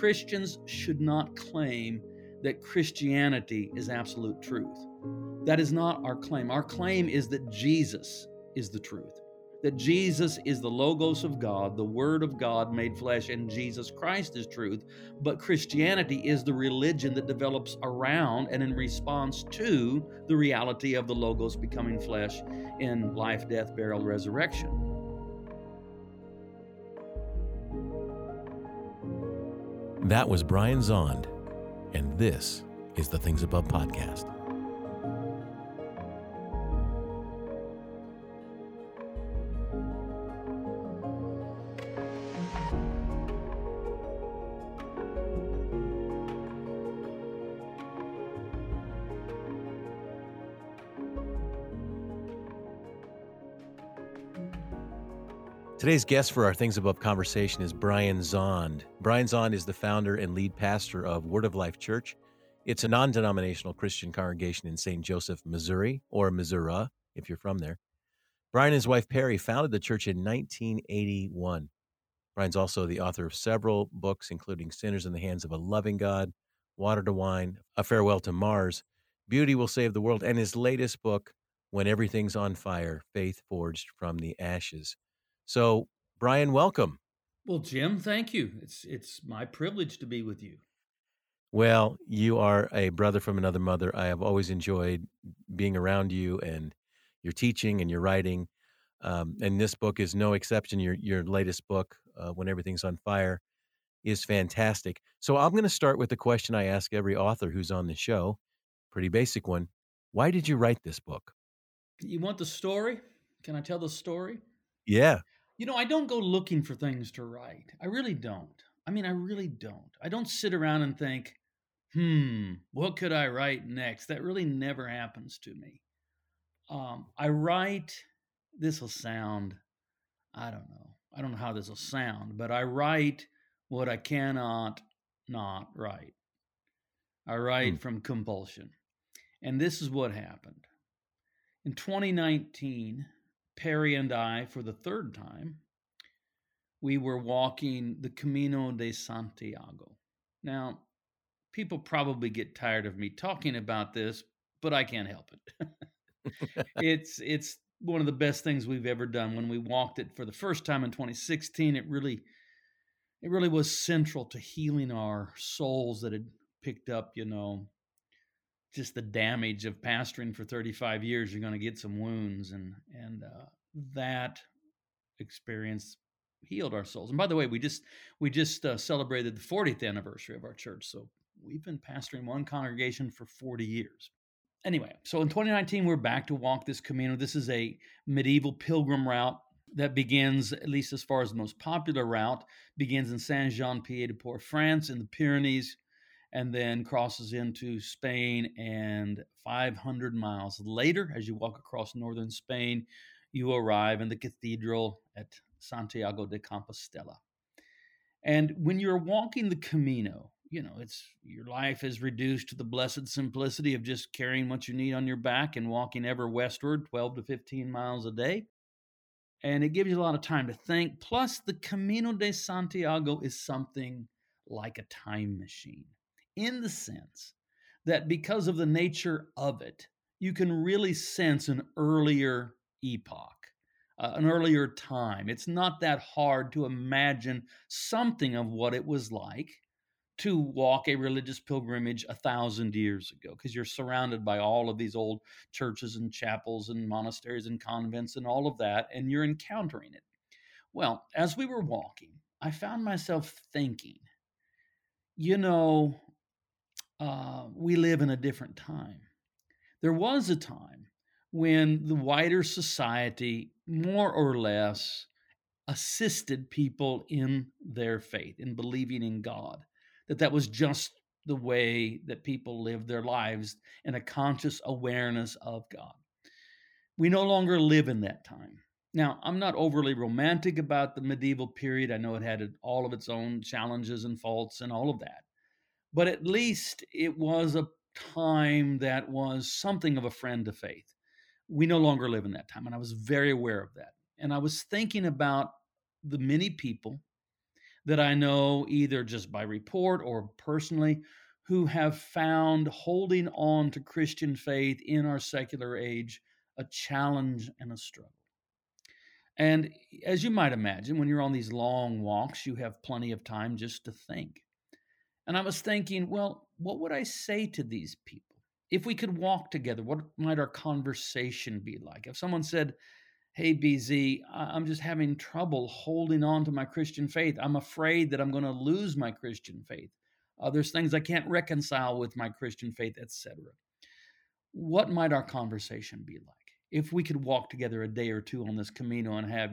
Christians should not claim that Christianity is absolute truth. That is not our claim. Our claim is that Jesus is the truth, that Jesus is the Logos of God, the Word of God made flesh, and Jesus Christ is truth. But Christianity is the religion that develops around and in response to the reality of the Logos becoming flesh in life, death, burial, resurrection. That was Brian Zahnd, and this is the Things Above podcast. Today's guest for our Things Above conversation is Brian Zahnd. Brian Zahnd is the founder and lead pastor of Word of Life Church. It's a non-denominational Christian congregation in St. Joseph, Missouri, or Missouri, if you're from there. Brian and his wife, Perry, founded the church in 1981. Brian's also the author of several books, including Sinners in the Hands of a Loving God, Water to Wine, A Farewell to Mars, Beauty Will Save the World, and his latest book, When Everything's on Fire, Faith Forged from the Ashes. So, Brian, welcome. Well, Jim, thank you. It's my privilege to be with you. Well, you are a brother from another mother. I have always enjoyed being around you and your teaching and your writing, and this book is no exception. Your latest book, When Everything's on Fire, is fantastic. So I'm going to start with the question I ask every author who's on the show, pretty basic one. Why did you write this book? You want the story? Can I tell the story? Yeah. You know, I don't go looking for things to write. I really don't. I don't sit around and think, what could I write next? That really never happens to me. I write, this will sound, I don't know how this will sound, but I write what I cannot not write. I write from compulsion. And this is what happened. In 2019, Perry and I, for the third time, we were walking the Camino de Santiago. Now, people probably get tired of me talking about this, but I can't help it. It's one of the best things we've ever done. When we walked it for the first time in 2016, it really was central to healing our souls that had picked up, just the damage of pastoring for 35 years. You're going to get some wounds, and that experience healed our souls. And by the way, we just celebrated the 40th anniversary of our church. So we've been pastoring one congregation for 40 years. Anyway, so in 2019, we're back to walk this Camino. This is a medieval pilgrim route that begins, at least as far as the most popular route, begins in Saint-Jean-Pied-de-Port, France, in the Pyrenees, and then crosses into Spain, and 500 miles later, as you walk across northern Spain, you arrive in the cathedral at Santiago de Compostela. And when you're walking the Camino, your life is reduced to the blessed simplicity of just carrying what you need on your back and walking ever westward, 12 to 15 miles a day. And it gives you a lot of time to think. Plus, the Camino de Santiago is something like a time machine, in the sense that because of the nature of it, you can really sense an earlier epoch, an earlier time. It's not that hard to imagine something of what it was like to walk a religious pilgrimage 1,000 years ago, because you're surrounded by all of these old churches and chapels and monasteries and convents and all of that, and you're encountering it. Well, as we were walking, I found myself thinking, we live in a different time. There was a time when the wider society more or less assisted people in their faith, in believing in God, that was just the way that people lived their lives in a conscious awareness of God. We no longer live in that time. Now, I'm not overly romantic about the medieval period. I know it had all of its own challenges and faults and all of that. But at least it was a time that was something of a friend to faith. We no longer live in that time, and I was very aware of that. And I was thinking about the many people that I know, either just by report or personally, who have found holding on to Christian faith in our secular age a challenge and a struggle. And as you might imagine, when you're on these long walks, you have plenty of time just to think. And I was thinking, well, what would I say to these people? If we could walk together, what might our conversation be like? If someone said, hey, BZ, I'm just having trouble holding on to my Christian faith. I'm afraid that I'm going to lose my Christian faith. There's things I can't reconcile with my Christian faith, etc. What might our conversation be like if we could walk together a day or two on this Camino and have,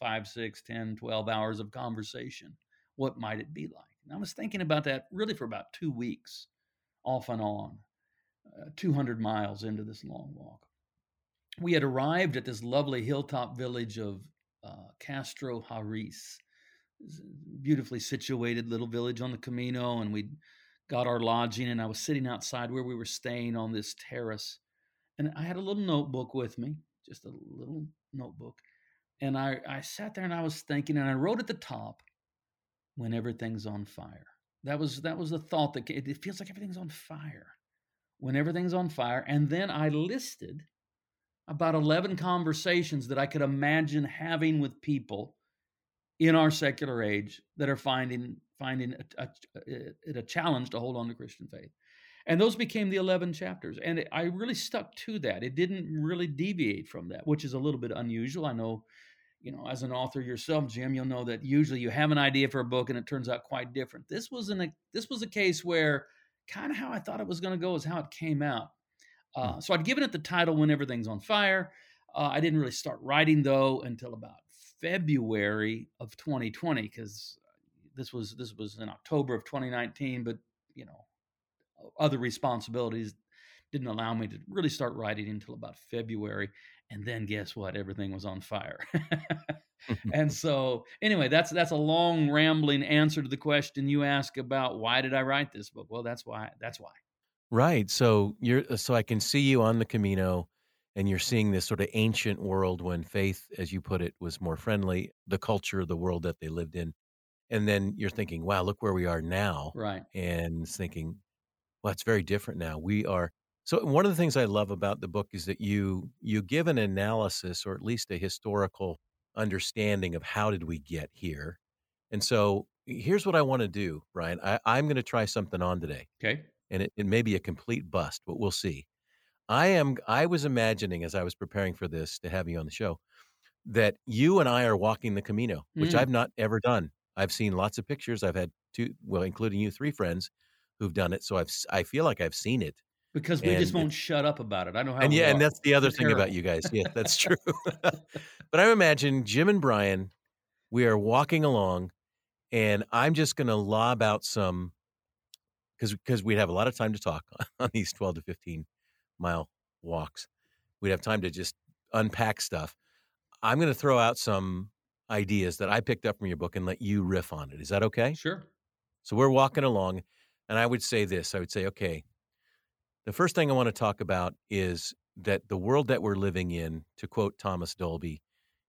5, 6, 10, 12 hours of conversation? What might it be like? And I was thinking about that really for about 2 weeks, off and on, 200 miles into this long walk. We had arrived at this lovely hilltop village of Castrojeriz, beautifully situated little village on the Camino, and we got our lodging, and I was sitting outside where we were staying on this terrace, and I had a little notebook with me, just a little notebook, and I sat there and I was thinking, and I wrote at the top, "When everything's on fire." That was the thought that came. It feels like everything's on fire. When everything's on fire, and then I listed about 11 conversations that I could imagine having with people in our secular age that are finding it a challenge to hold on to Christian faith. And those became the 11 chapters. And I really stuck to that. It didn't really deviate from that, which is a little bit unusual. I know, as an author yourself, Jim, you'll know that usually you have an idea for a book and it turns out quite different. This was a case where kind of how I thought it was going to go is how it came out. So I'd given it the title, When Everything's on Fire. I didn't really start writing, though, until about February of 2020, because this was in October of 2019, but, other responsibilities didn't allow me to really start writing until about February. And then guess what? Everything was on fire. And so anyway, that's a long, rambling answer to the question you ask about why did I write this book? Well, that's why. Right. So I can see you on the Camino and you're seeing this sort of ancient world when faith, as you put it, was more friendly, the culture, the world that they lived in. And then you're thinking, wow, look where we are now. Right. And thinking, well, it's very different now. We are. So one of the things I love about the book is that you give an analysis or at least a historical understanding of how did we get here. And so here's what I want to do, Brian. I'm going to try something on today. Okay. And it may be a complete bust, but we'll see. I was imagining as I was preparing for this to have you on the show that you and I are walking the Camino, which I've not ever done. I've seen lots of pictures. I've had including you, 3 friends who've done it. So I feel like I've seen it because we just won't shut up about it. I know how. And yeah, and that's the other thing about you guys. Yeah, that's true. But I imagine Jim and Brian, we are walking along, and I'm just going to lob out some. Because we'd have a lot of time to talk on these 12 to 15-mile walks. We'd have time to just unpack stuff. I'm going to throw out some ideas that I picked up from your book and let you riff on it. Is that okay? Sure. So we're walking along, and I would say this. I would say, okay, the first thing I want to talk about is that the world that we're living in, to quote Thomas Dolby,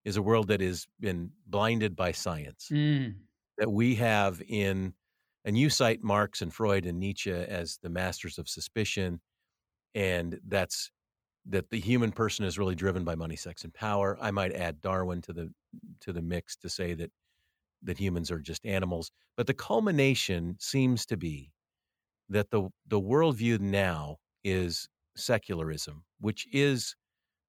is a world that has been blinded by science, that we have in... And you cite Marx and Freud and Nietzsche as the masters of suspicion, and that's that the human person is really driven by money, sex, and power. I might add Darwin to the mix to say that humans are just animals. But the culmination seems to be that the worldview now is secularism, which is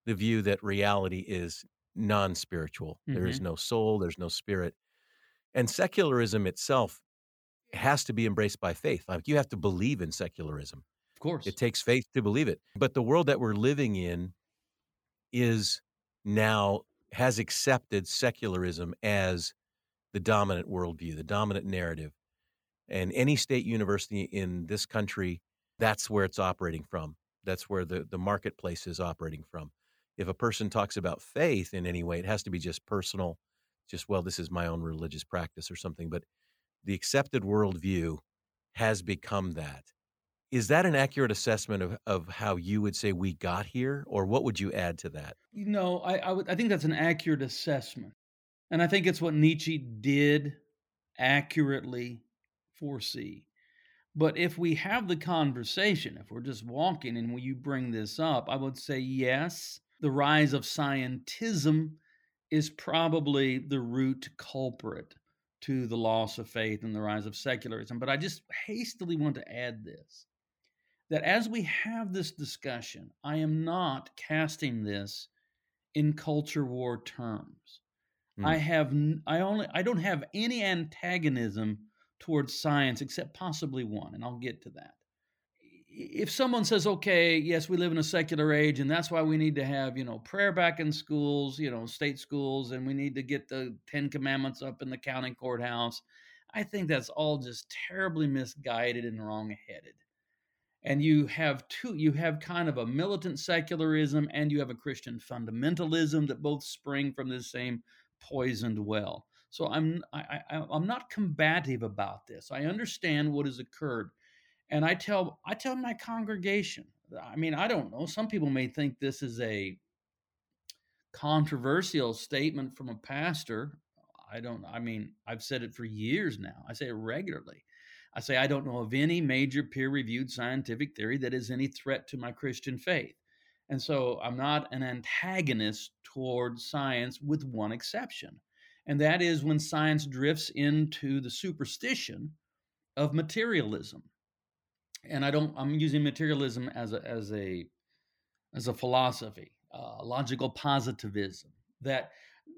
the view that reality is non-spiritual. Mm-hmm. There is no soul, there's no spirit. And secularism itself has to be embraced by faith. Like you have to believe in secularism. Of course. It takes faith to believe it. But the world that we're living in is now has accepted secularism as the dominant worldview, the dominant narrative. And any state university in this country, that's where it's operating from. That's where the marketplace is operating from. If a person talks about faith in any way, it has to be just personal, just, well, this is my own religious practice or something. But the accepted worldview has become that. Is that an accurate assessment of how you would say we got here, or what would you add to that? I think that's an accurate assessment. And I think it's what Nietzsche did accurately foresee. But if we have the conversation, if we're just walking and when you bring this up, I would say, yes, the rise of scientism is probably the root culprit to the loss of faith and the rise of secularism. But I just hastily want to add this, that as we have this discussion, I am not casting this in culture war terms. I don't have any antagonism towards science, except possibly one, and I'll get to that. If someone says, okay, yes, we live in a secular age, and that's why we need to have, prayer back in schools, state schools, and we need to get the Ten Commandments up in the county courthouse, I think that's all just terribly misguided and wrong-headed. And you have kind of a militant secularism, and you have a Christian fundamentalism that both spring from the same poisoned well. So I'm not combative about this. I understand what has occurred. And I tell my congregation, I don't know, some people may think this is a controversial statement from a pastor. I've said it for years now. I say it regularly. I say, I don't know of any major peer-reviewed scientific theory that is any threat to my Christian faith. And so I'm not an antagonist towards science with one exception. And that is when science drifts into the superstition of materialism. And I'm using materialism as a philosophy, logical positivism. That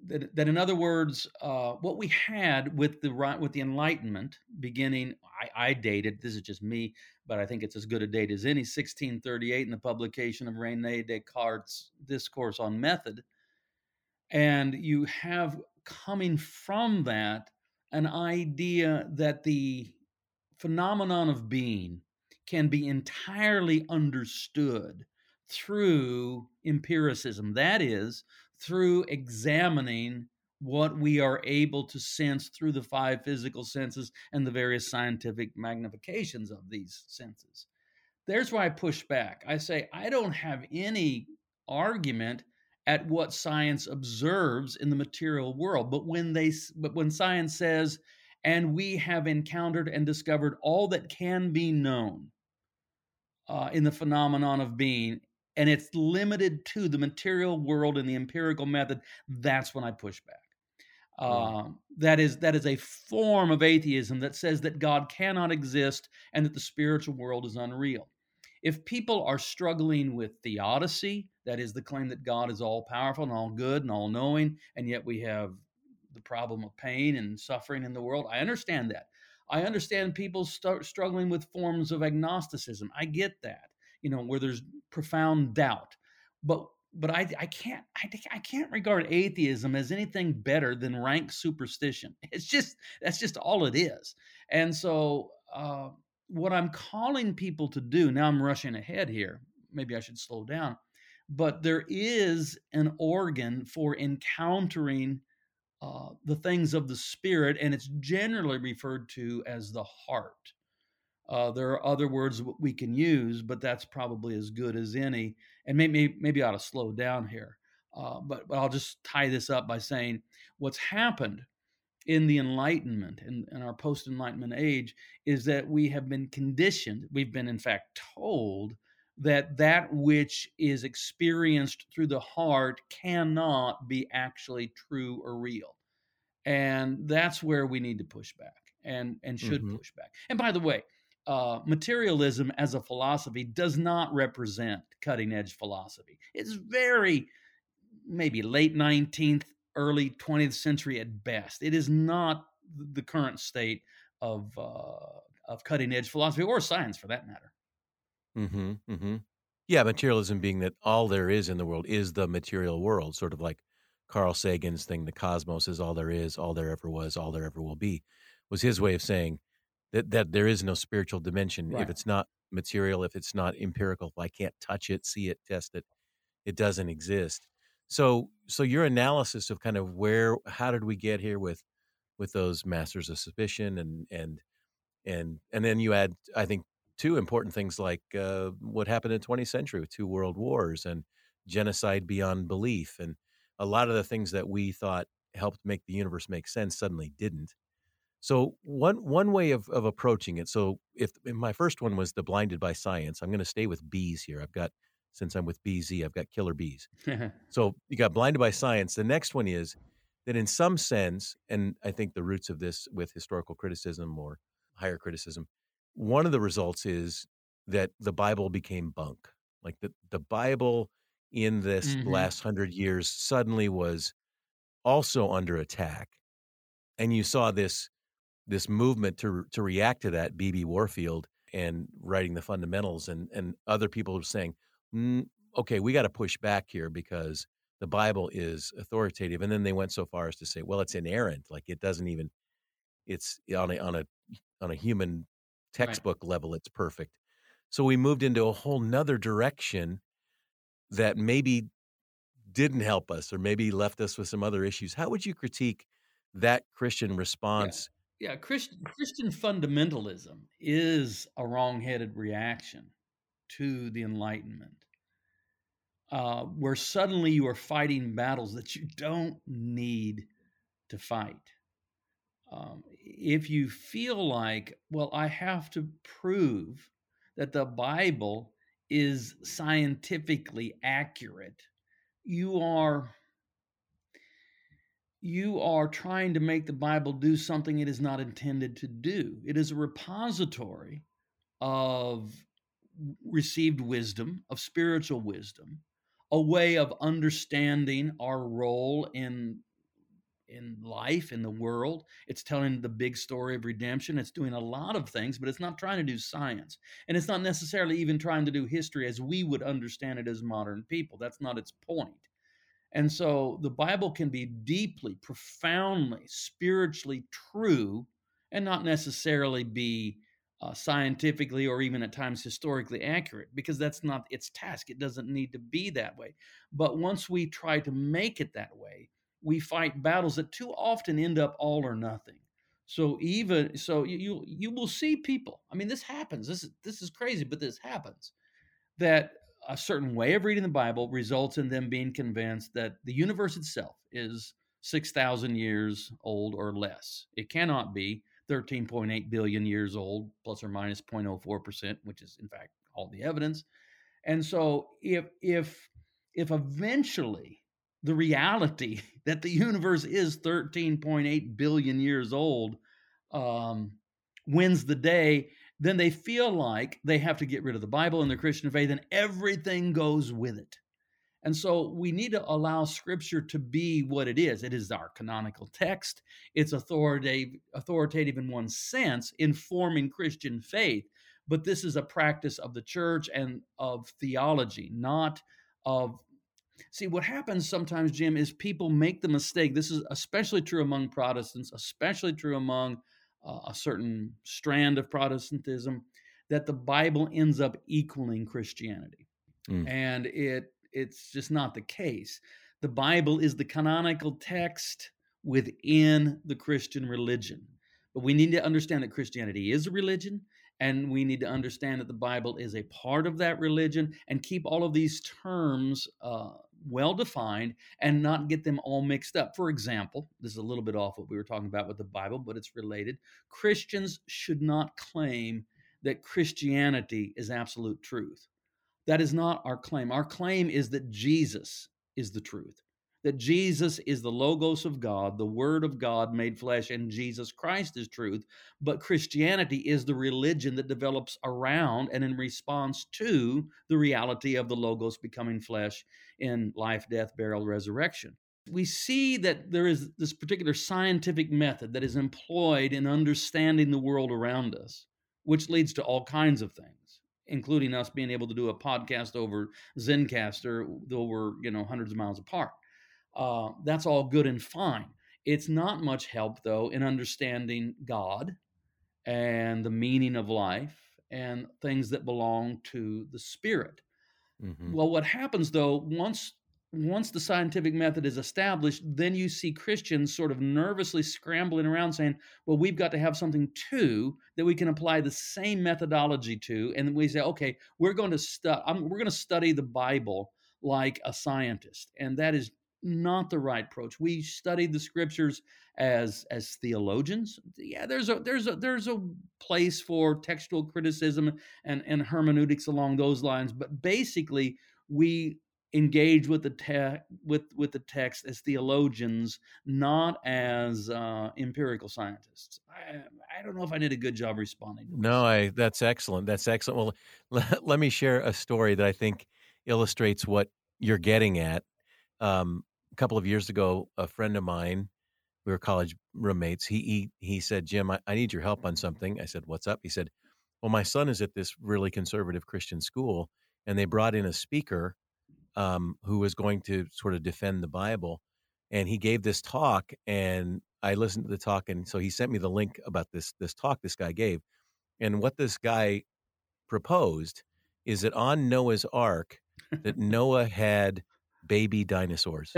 in other words, what we had with the Enlightenment beginning, I date it. This is just me, but I think it's as good a date as any. 1638 in the publication of René Descartes' Discourse on Method, and you have coming from that an idea that the phenomenon of being can be entirely understood through empiricism. That is, through examining what we are able to sense through the five physical senses and the various scientific magnifications of these senses. There's why I push back. I say, I don't have any argument at what science observes in the material world, but when science says, and we have encountered and discovered all that can be known in the phenomenon of being, and it's limited to the material world and the empirical method, that's when I push back. That is a form of atheism that says that God cannot exist and that the spiritual world is unreal. If people are struggling with theodicy, that is the claim that God is all-powerful and all-good and all-knowing, and yet we have the problem of pain and suffering in the world, I understand that. I understand people struggling with forms of agnosticism. I get that. Where there's profound doubt, but I can't regard atheism as anything better than rank superstition. That's just all it is. And so what I'm calling people to do now, I'm rushing ahead here. Maybe I should slow down, but there is an organ for encountering the things of the spirit, and it's generally referred to as the heart. There are other words we can use, but that's probably as good as any. And maybe I ought to slow down here. But I'll just tie this up by saying what's happened in the Enlightenment and in our post-Enlightenment age is that we have been conditioned. We've been, in fact, told that which is experienced through the heart cannot be actually true or real. And that's where we need to push back and should push back. And by the way, materialism as a philosophy does not represent cutting-edge philosophy. It's very, maybe late 19th, early 20th century at best. It is not the current state of cutting-edge philosophy or science, for that matter. Mm-hmm. Mm-hmm. Yeah, materialism being that all there is in the world is the material world, sort of like Carl Sagan's thing, the cosmos is all there is, all there ever was, all there ever will be, was his way of saying that there is no spiritual dimension. Right. If it's not material, if it's not empirical, if I can't touch it, see it, test it, it doesn't exist. So your analysis of kind of how did we get here with those masters of suspicion and then you add, I think, two important things like what happened in the 20th century with two world wars and genocide beyond belief. And a lot of the things that we thought helped make the universe make sense suddenly didn't. So one way of approaching it. So if my first one was the blinded by science, I'm going to stay with bees here. Since I'm with BZ, I've got killer bees. So you got blinded by science. The next one is that in some sense, and I think the roots of this with historical criticism or higher criticism, one of the results is that the Bible became bunk. Like the Bible in this last 100 years suddenly was also under attack. And you saw this movement to react to that, B.B. Warfield and writing the fundamentals and other people were saying, okay, we got to push back here because the Bible is authoritative. And then they went so far as to say, well, it's inerrant. Like it doesn't even, it's on a human textbook level, it's perfect. So we moved into a whole nother direction that maybe didn't help us or maybe left us with some other issues. How would you critique that Christian response? Yeah, Christian fundamentalism is a wrong-headed reaction to the Enlightenment, where suddenly you are fighting battles that you don't need to fight. If you feel like, well, I have to prove that the Bible is scientifically accurate, you are trying to make the Bible do something it is not intended to do. It is a repository of received wisdom, of spiritual wisdom, a way of understanding our role in life, in the world. It's telling the big story of redemption. It's doing a lot of things, but it's not trying to do science. And it's not necessarily even trying to do history as we would understand it as modern people. That's not its point. And so the Bible can be deeply, profoundly, spiritually true and not necessarily be scientifically or even at times historically accurate, because that's not its task. It doesn't need to be that way. But once we try to make it that way, we fight battles that too often end up all or nothing. So even so, you will see people. I mean, this happens. This is crazy, but this happens. That a certain way of reading the Bible results in them being convinced that the universe itself is 6,000 years old or less. It cannot be 13.8 billion years old, plus or minus 0.04%, which is in fact all the evidence. And so if eventually the reality that the universe is 13.8 billion years old wins the day, then they feel like they have to get rid of the Bible and their Christian faith and everything goes with it. And so we need to allow Scripture to be what it is. It is our canonical text. It's authoritative in one sense, informing Christian faith. But this is a practice of the church and of theology, not of... See, what happens sometimes, Jim, is people make the mistake. This is especially true among Protestants, especially true among a certain strand of Protestantism, that the Bible ends up equaling Christianity. And it's just not the case. The Bible is the canonical text within the Christian religion. But we need to understand that Christianity is a religion, and we need to understand that the Bible is a part of that religion, and keep all of these terms well-defined and not get them all mixed up. For example, this is a little bit off what we were talking about with the Bible, but it's related. Christians should not claim that Christianity is absolute truth. That is not our claim. Our claim is that Jesus is the truth, that Jesus is the Logos of God, the Word of God made flesh, and Jesus Christ is truth. But Christianity is the religion that develops around and in response to the reality of the Logos becoming flesh in life, death, burial, resurrection. We see that there is this particular scientific method that is employed in understanding the world around us, which leads to all kinds of things, including us being able to do a podcast over Zencastr, though we're, hundreds of miles apart. That's all good and fine. It's not much help, though, in understanding God and the meaning of life and things that belong to the spirit. Mm-hmm. Well, what happens, though, once the scientific method is established, then you see Christians sort of nervously scrambling around saying, well, we've got to have something too that we can apply the same methodology to. And we say, okay, we're going to study the Bible like a scientist. And that is not the right approach. We studied the scriptures as theologians. Yeah, there's a place for textual criticism and hermeneutics along those lines, but basically we engage with the with the text as theologians, not as empirical scientists. I don't know if I did a good job responding to this. No, that's excellent. That's excellent. Well, let me share a story that I think illustrates what you're getting at. A couple of years ago, a friend of mine, we were college roommates. He said, "Jim, I need your help on something." I said, "What's up?" He said, "Well, my son is at this really conservative Christian school, and they brought in a speaker who was going to sort of defend the Bible. And he gave this talk, and I listened to the talk. And so he sent me the link about this talk this guy gave. And what this guy proposed is that on Noah's Ark, that Noah had baby dinosaurs."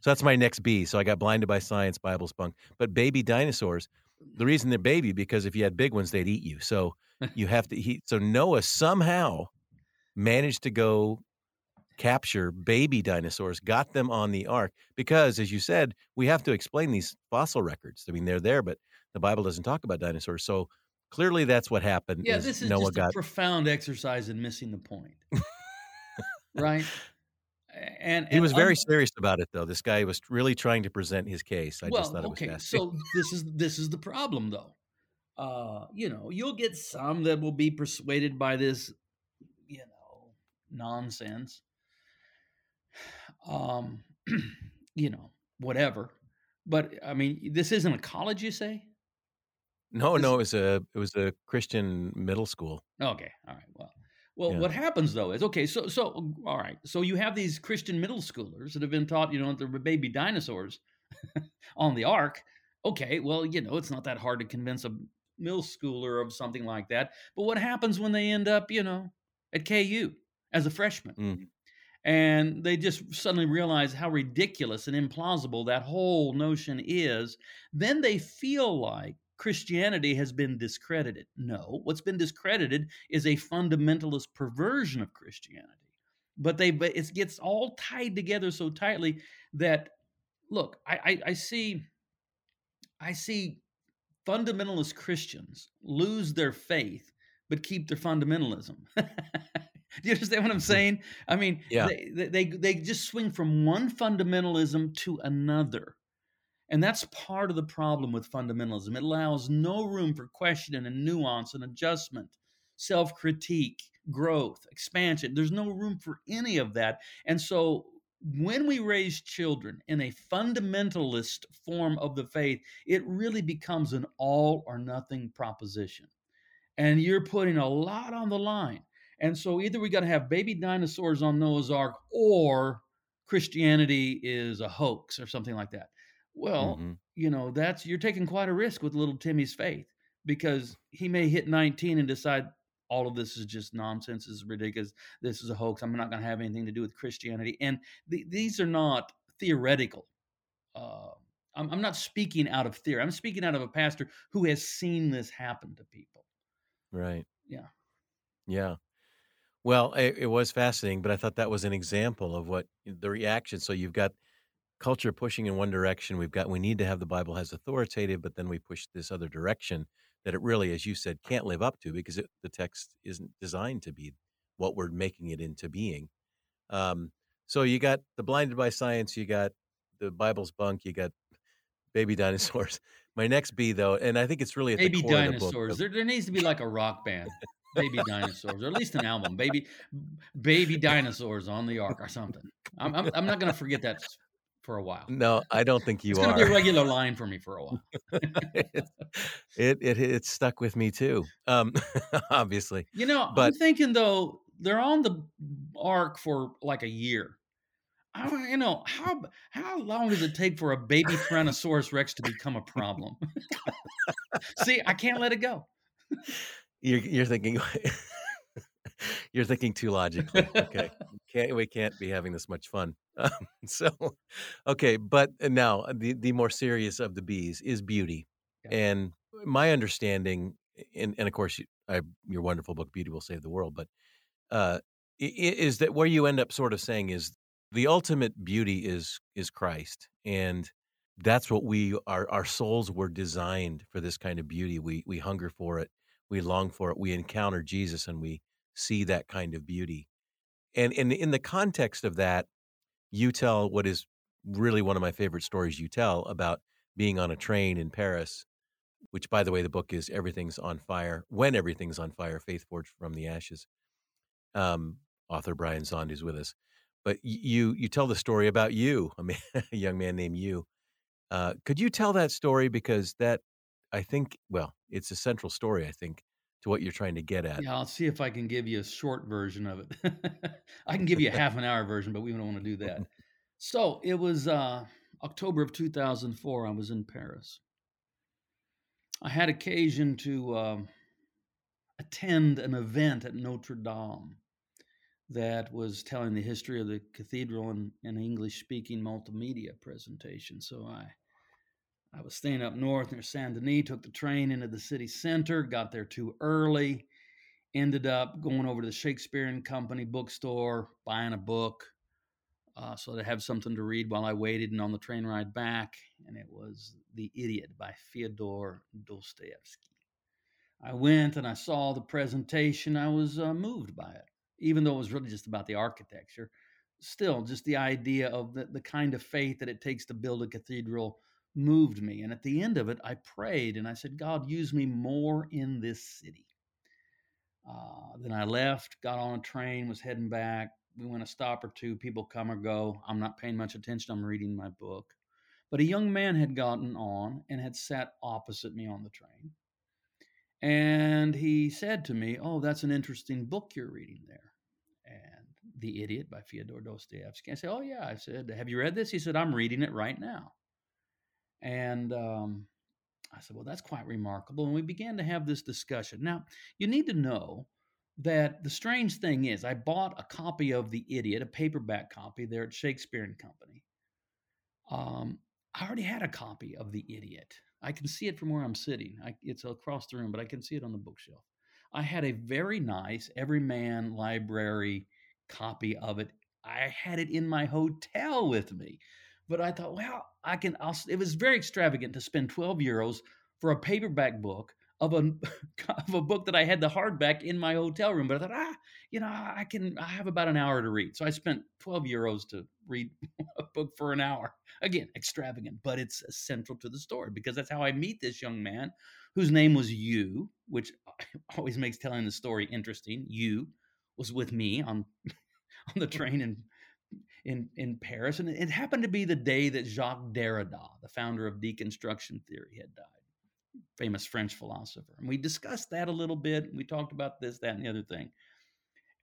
So that's my next B. So I got blinded by science, Bible spunk. But baby dinosaurs, the reason they're baby, because if you had big ones, they'd eat you. So you have to eat. So Noah somehow managed to go capture baby dinosaurs, got them on the ark, because as you said, we have to explain these fossil records. I mean, they're there, but the Bible doesn't talk about dinosaurs. So clearly that's what happened. Yeah, this is Noah just a profound exercise in missing the point. Right? And he was very serious about it, though. This guy was really trying to present his case. I just thought it was fascinating. So this is the problem, though. You'll get some that will be persuaded by this, nonsense. Whatever. But I mean, this isn't a college, you say? No, it was a Christian middle school. Okay, all right. Well, yeah. What happens though is so all right. So you have these Christian middle schoolers that have been taught, there were baby dinosaurs on the ark. Okay, well, it's not that hard to convince a middle schooler of something like that. But what happens when they end up, at KU as a freshman? Mm. And they just suddenly realize how ridiculous and implausible that whole notion is. Then they feel like Christianity has been discredited. No, what's been discredited is a fundamentalist perversion of Christianity. But it gets all tied together so tightly that, look, I see fundamentalist Christians lose their faith but keep their fundamentalism. Do you understand what I'm saying? I mean, yeah. They just swing from one fundamentalism to another. And that's part of the problem with fundamentalism. It allows no room for question and nuance and adjustment, self-critique, growth, expansion. There's no room for any of that. And so when we raise children in a fundamentalist form of the faith, it really becomes an all or nothing proposition. And you're putting a lot on the line. And so either we got to have baby dinosaurs on Noah's Ark, or Christianity is a hoax or something like that. Well, mm-hmm. You're taking quite a risk with little Timmy's faith, because he may hit 19 and decide all of this is just nonsense, this is ridiculous, this is a hoax, I'm not going to have anything to do with Christianity. And these are not theoretical. I'm not speaking out of theory. I'm speaking out of a pastor who has seen this happen to people. Right. Yeah. Yeah. Well, it was fascinating, but I thought that was an example of what the reaction. So you've got culture pushing in one direction. We need to have the Bible as authoritative, but then we push this other direction that it really, as you said, can't live up to, because the text isn't designed to be what we're making it into being. So you got the blinded by science, you got the Bible's bunk, you got baby dinosaurs. My next B, though, and I think it's really at the core of the book. Baby dinosaurs. There needs to be like a rock band. Baby dinosaurs, or at least an album, baby dinosaurs on the ark or something. I'm not going to forget that for a while. No, I don't think you are. It's going to be a regular line for me for a while. It stuck with me too. Obviously, I'm thinking though, they're on the ark for like a year. How long does it take for a baby Tyrannosaurus Rex to become a problem? See, I can't let it go. You're thinking too logically. Okay, we can't be having this much fun. Okay, but now the more serious of the B's is beauty, yeah. And my understanding, and of course your wonderful book, Beauty Will Save the World, but is that where you end up sort of saying is The ultimate beauty is Christ, and that's what our souls were designed for, this kind of beauty. We hunger for it, we long for it, we encounter Jesus, and we see that kind of beauty. And in the context of that, you tell what is really one of my favorite stories you tell about being on a train in Paris, which, by the way, the book is Everything's on Fire, When Everything's on Fire, Faith Forged from the Ashes. Author Brian Zahnd is with us. But you tell the story about you, a young man named you. Could you tell that story? Because that, I think, well, it's a central story, I think, to what you're trying to get at. Yeah, I'll see if I can give you a short version of it. I can give you a half an hour version, but we don't want to do that. So it was October of 2004. I was in Paris. I had occasion to attend an event at Notre Dame that was telling the history of the cathedral in an English-speaking multimedia presentation. So I was staying up north near Saint-Denis, took the train into the city center, got there too early, ended up going over to the Shakespeare and Company bookstore, buying a book, so that I have something to read while I waited and on the train ride back, and it was The Idiot by Fyodor Dostoevsky. I went and I saw the presentation. I was moved by it, even though it was really just about the architecture. Still, just the idea of the kind of faith that it takes to build a cathedral moved me. And at the end of it, I prayed and I said, God, use me more in this city. Then I left, got on a train, was heading back. We went a stop or two. People come or go. I'm not paying much attention. I'm reading my book. But a young man had gotten on and had sat opposite me on the train. And he said to me, oh, that's an interesting book you're reading there. And The Idiot by Fyodor Dostoevsky. I said, oh, yeah. I said, have you read this? He said, I'm reading it right now. And I said, well, that's quite remarkable. And we began to have this discussion. Now, you need to know that the strange thing is I bought a copy of The Idiot, a paperback copy there at Shakespeare and Company. I already had a copy of The Idiot. I can see it from where I'm sitting. It's across the room, but I can see it on the bookshelf. I had a very nice Everyman Library copy of it. I had it in my hotel with me. But I thought, well, it was very extravagant to spend 12 euros for a paperback book of a book that I had the hardback in my hotel room. But I thought, I have about an hour to read. So I spent 12 euros to read a book for an hour. Again, extravagant, but it's central to the story because that's how I meet this young man whose name was You, which always makes telling the story interesting. You was with me on the train in Paris, and it happened to be the day that Jacques Derrida, the founder of deconstruction theory, had died, famous French philosopher. And we discussed that a little bit. And we talked about this, that, and the other thing.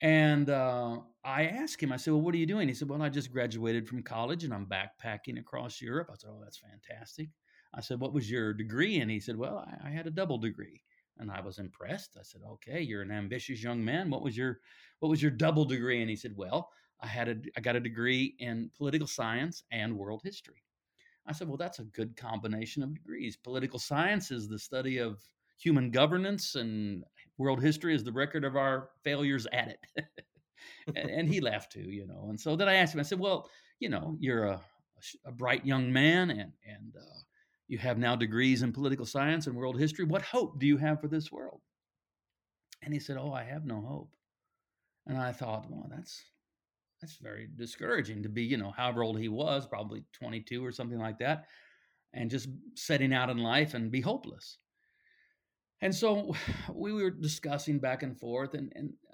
And I asked him, I said, well, what are you doing? He said, well, I just graduated from college and I'm backpacking across Europe. I said, oh, that's fantastic. I said, what was your degree? And he said, well, I had a double degree. And I was impressed. I said, okay, you're an ambitious young man. What was your double degree? And he said, well, I got a degree in political science and world history. I said, well, that's a good combination of degrees. Political science is the study of human governance, and world history is the record of our failures at it. and he laughed too, you know. And so then I asked him, I said, well, you know, you're a bright young man, and you have now degrees in political science and world history. What hope do you have for this world? And he said, oh, I have no hope. And I thought, well, that's very discouraging to be, you know, however old he was, probably 22 or something like that, and just setting out in life and be hopeless. And so we were discussing back and forth, and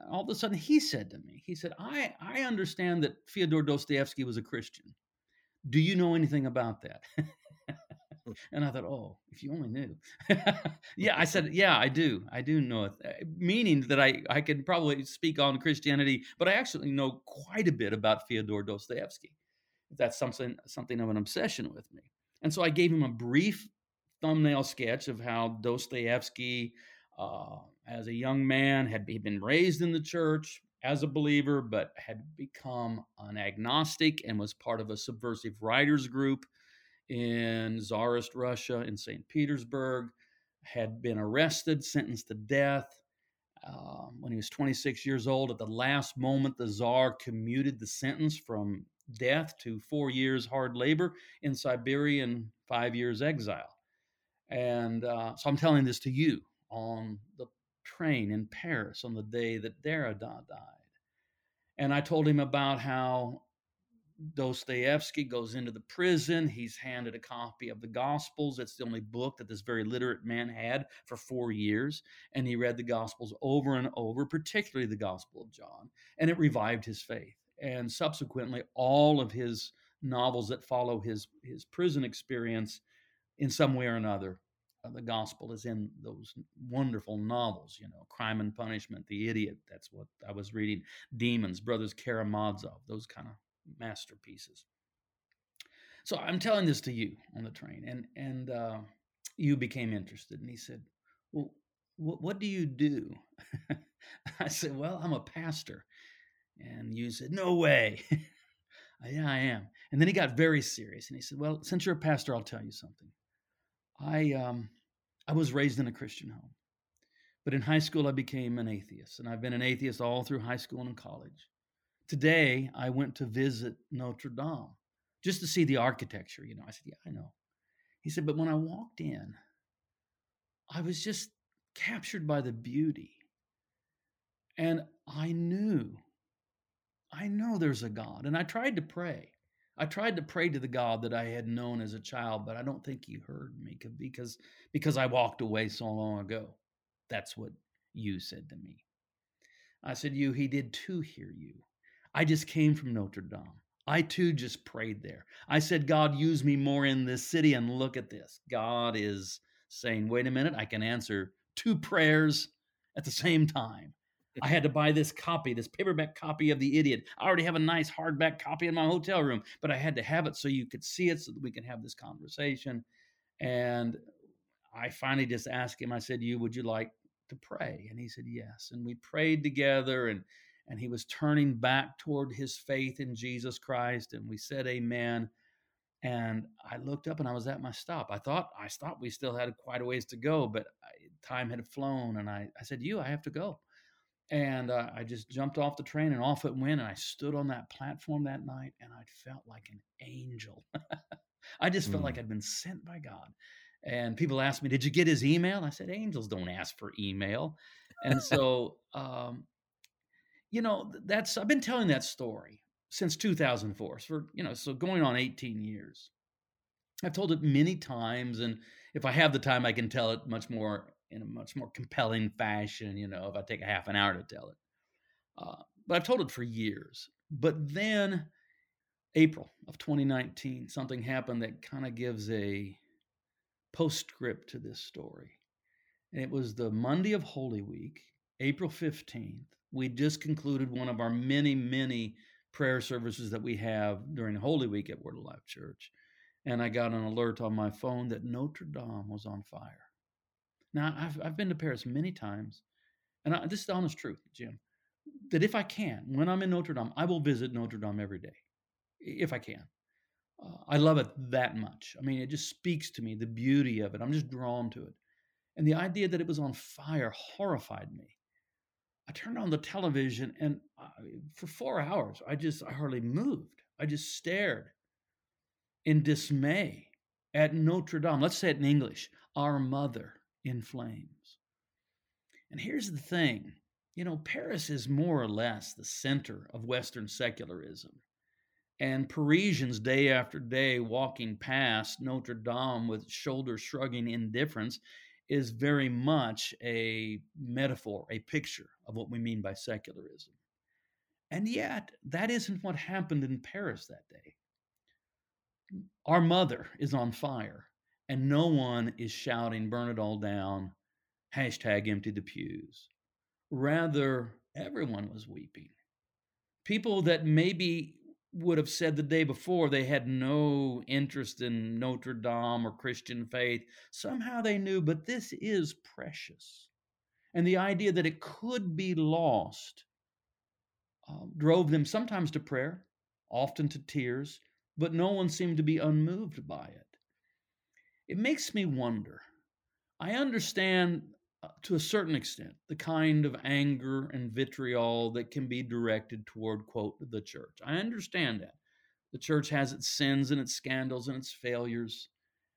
all of a sudden he said to me, he said, I understand that Fyodor Dostoevsky was a Christian. Do you know anything about that? And I thought, oh, if you only knew. Yeah, I said, yeah, I do know it, meaning that I could probably speak on Christianity, but I actually know quite a bit about Fyodor Dostoevsky. That's something of an obsession with me. And so I gave him a brief thumbnail sketch of how Dostoevsky, as a young man, had been raised in the church as a believer, but had become an agnostic and was part of a subversive writers group in Tsarist Russia, in St. Petersburg, had been arrested, sentenced to death. When he was 26 years old, at the last moment, the Tsar commuted the sentence from death to 4 years hard labor in Siberia and 5 years exile. And so I'm telling this to you on the train in Paris on the day that Derrida died. And I told him about how Dostoevsky goes into the prison. He's handed a copy of the Gospels. That's the only book that this very literate man had for 4 years. And he read the Gospels over and over, particularly the Gospel of John. And it revived his faith. And subsequently, all of his novels that follow his prison experience, in some way or another, the gospel is in those wonderful novels, you know, Crime and Punishment, The Idiot, that's what I was reading, Demons, Brothers Karamazov, those kind of masterpieces. So I'm telling this to you on the train, and you became interested. And he said, well, what do you do? I said, well, I'm a pastor. And you said, no way. Yeah, I am. And then he got very serious, and he said, well, since you're a pastor, I'll tell you something. I was raised in a Christian home, but in high school, I became an atheist, and I've been an atheist all through high school and college. Today, I went to visit Notre Dame just to see the architecture. You know, I said, yeah, I know. He said, but when I walked in, I was just captured by the beauty, and I know there's a God, and I tried to pray. I tried to pray to the God that I had known as a child, but I don't think he heard me because I walked away so long ago. That's what you said to me. I said, he did too hear you. I just came from Notre Dame. I too just prayed there. I said, God, use me more in this city, and look at this. God is saying, wait a minute, I can answer two prayers at the same time. I had to buy this copy, this paperback copy of The Idiot. I already have a nice hardback copy in my hotel room, but I had to have it so you could see it so that we can have this conversation. And I finally just asked him, I said, would you like to pray? And he said, yes. And we prayed together, and he was turning back toward his faith in Jesus Christ. And we said, amen. And I looked up, and I was at my stop. I thought we still had quite a ways to go, but time had flown. And I said, I have to go. And I just jumped off the train, and off it went, and I stood on that platform that night, and I felt like an angel. I just felt like I'd been sent by God. And people asked me, did you get his email? I said, angels don't ask for email. And so, I've been telling that story since 2004. So going on 18 years. I've told it many times, and if I have the time, I can tell it in a much more compelling fashion, if I take a half an hour to tell it. But I've told it for years. But then April of 2019, something happened that kind of gives a postscript to this story. And it was the Monday of Holy Week, April 15th. We just concluded one of our many, many prayer services that we have during Holy Week at Word of Life Church. And I got an alert on my phone that Notre Dame was on fire. Now, I've been to Paris many times, and this is the honest truth, Jim, that if I can, when I'm in Notre Dame, I will visit Notre Dame every day, if I can. I love it that much. I mean, it just speaks to me, the beauty of it. I'm just drawn to it. And the idea that it was on fire horrified me. I turned on the television, and for 4 hours, I hardly moved. I just stared in dismay at Notre Dame. Let's say it in English, Our Mother in flames. And here's the thing, Paris is more or less the center of Western secularism. And Parisians, day after day, walking past Notre Dame with shoulder shrugging indifference, is very much a metaphor, a picture of what we mean by secularism. And yet, that isn't what happened in Paris that day. Our Mother is on fire. And no one is shouting, burn it all down, #empty the pews. Rather, everyone was weeping. People that maybe would have said the day before they had no interest in Notre Dame or Christian faith, somehow they knew, but this is precious. And the idea that it could be lost drove them sometimes to prayer, often to tears, but no one seemed to be unmoved by it. It makes me wonder. I understand to a certain extent the kind of anger and vitriol that can be directed toward, quote, the church. I understand that. The church has its sins and its scandals and its failures,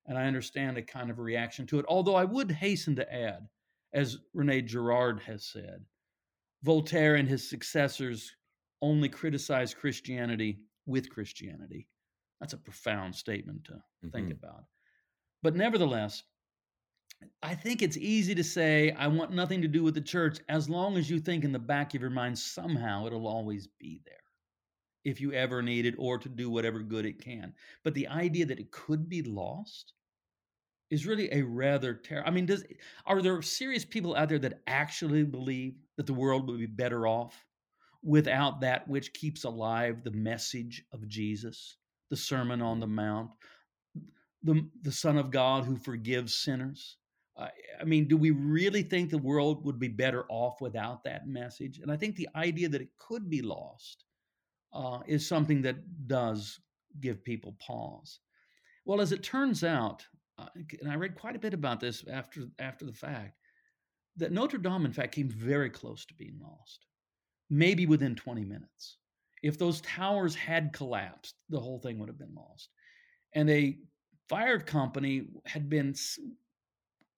and I understand a kind of reaction to it. Although I would hasten to add, as René Girard has said, Voltaire and his successors only criticized Christianity with Christianity. That's a profound statement to think about. But nevertheless, I think it's easy to say, I want nothing to do with the church, as long as you think in the back of your mind, somehow it'll always be there, if you ever need it, or to do whatever good it can. But the idea that it could be lost is really a rather terrible. I mean, are there serious people out there that actually believe that the world would be better off without that which keeps alive the message of Jesus, the Sermon on the Mount, the Son of God who forgives sinners? I mean, do we really think the world would be better off without that message? And I think the idea that it could be lost is something that does give people pause. Well, as it turns out, and I read quite a bit about this after the fact, that Notre Dame, in fact, came very close to being lost, maybe within 20 minutes. If those towers had collapsed, the whole thing would have been lost. And a fire company had been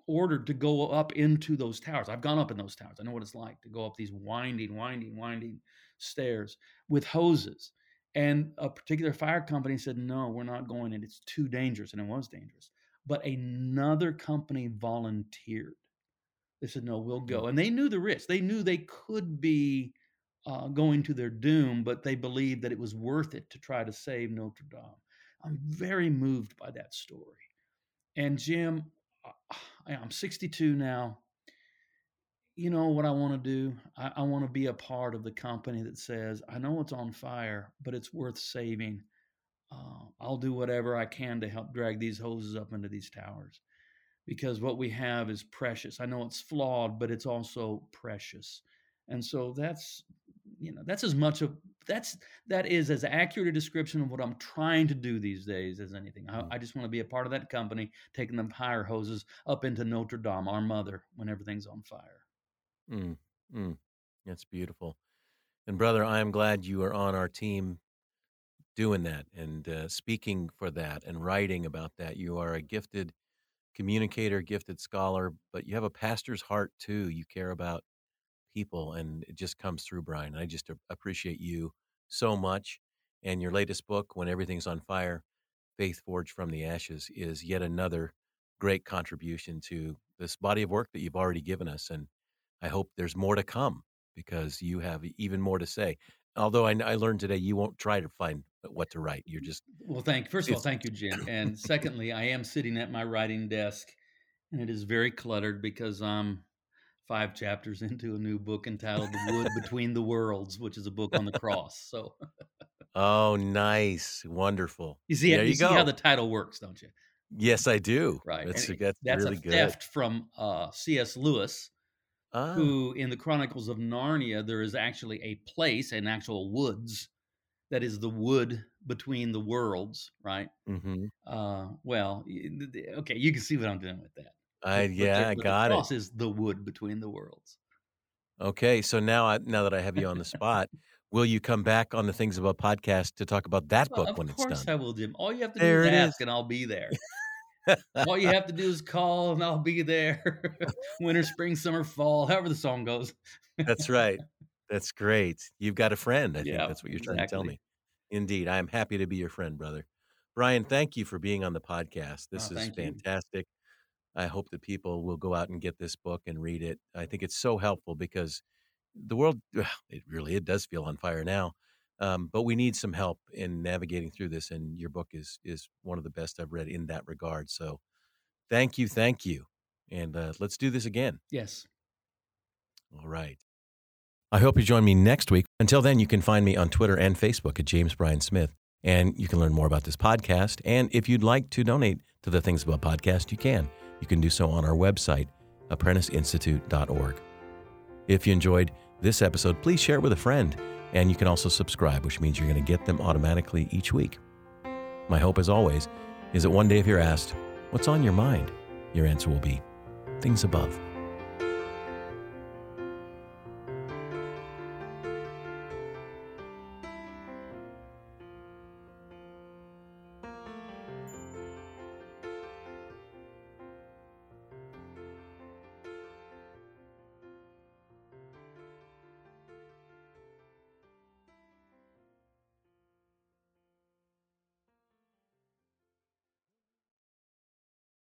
ordered to go up into those towers. I've gone up in those towers. I know what it's like to go up these winding stairs with hoses. And a particular fire company said, no, we're not going in. It's too dangerous. And it was dangerous. But another company volunteered. They said, no, we'll go. And they knew the risk. They knew they could be going to their doom, but they believed that it was worth it to try to save Notre Dame. I'm very moved by that story. And Jim, I'm 62 now. You know what I want to do? I want to be a part of the company that says, I know it's on fire, but it's worth saving. I'll do whatever I can to help drag these hoses up into these towers, because what we have is precious. I know it's flawed, but it's also precious. And so that is as accurate a description of what I'm trying to do these days as anything. I just want to be a part of that company, taking the fire hoses up into Notre Dame, our mother, when everything's on fire. That's beautiful. And brother, I am glad you are on our team doing that and speaking for that and writing about that. You are a gifted communicator, gifted scholar, but you have a pastor's heart too. You care about people, and it just comes through, Brian. I just appreciate you so much. And your latest book, When Everything's on Fire, Faith Forged from the Ashes, is yet another great contribution to this body of work that you've already given us. And I hope there's more to come, because you have even more to say. Although I learned today, you won't try to find what to write. You're just... Well, first of all, thank you, Jim. And secondly, I am sitting at my writing desk, and it is very cluttered because I'm 5 chapters into a new book entitled The Wood Between the Worlds, which is a book on the cross. So, oh, nice. Wonderful. You see, you see how the title works, don't you? Yes, I do. Right. That's really good. That's a theft from C.S. Lewis, who in the Chronicles of Narnia, there is actually a place, an actual woods, that is the wood between the worlds, right? Mm-hmm. Well, okay, you can see what I'm doing with that. I got it. The cross is the wood between the worlds. Okay, so now that I have you on the spot, will you come back on the Things Above podcast to talk about that book when it's done? Of course I will, Jim. All you have to do is ask, and I'll be there. All you have to do is call, and I'll be there. Winter, spring, summer, fall, however the song goes. That's right. That's great. You've got a friend, I think. That's what you're trying to tell me. Indeed. I am happy to be your friend, brother. Brian, thank you for being on the podcast. This is fantastic. I hope that people will go out and get this book and read it. I think it's so helpful, because the world, it does feel on fire now, but we need some help in navigating through this, and your book is one of the best I've read in that regard. So thank you. And let's do this again. Yes. All right. I hope you join me next week. Until then, you can find me on Twitter and Facebook at James Brian Smith. And you can learn more about this podcast. And if you'd like to donate to the Things Above podcast, you can. You can do so on our website, apprenticeinstitute.org. If you enjoyed this episode, please share it with a friend. And you can also subscribe, which means you're going to get them automatically each week. My hope, as always, is that one day if you're asked, what's on your mind? Your answer will be, Things Above.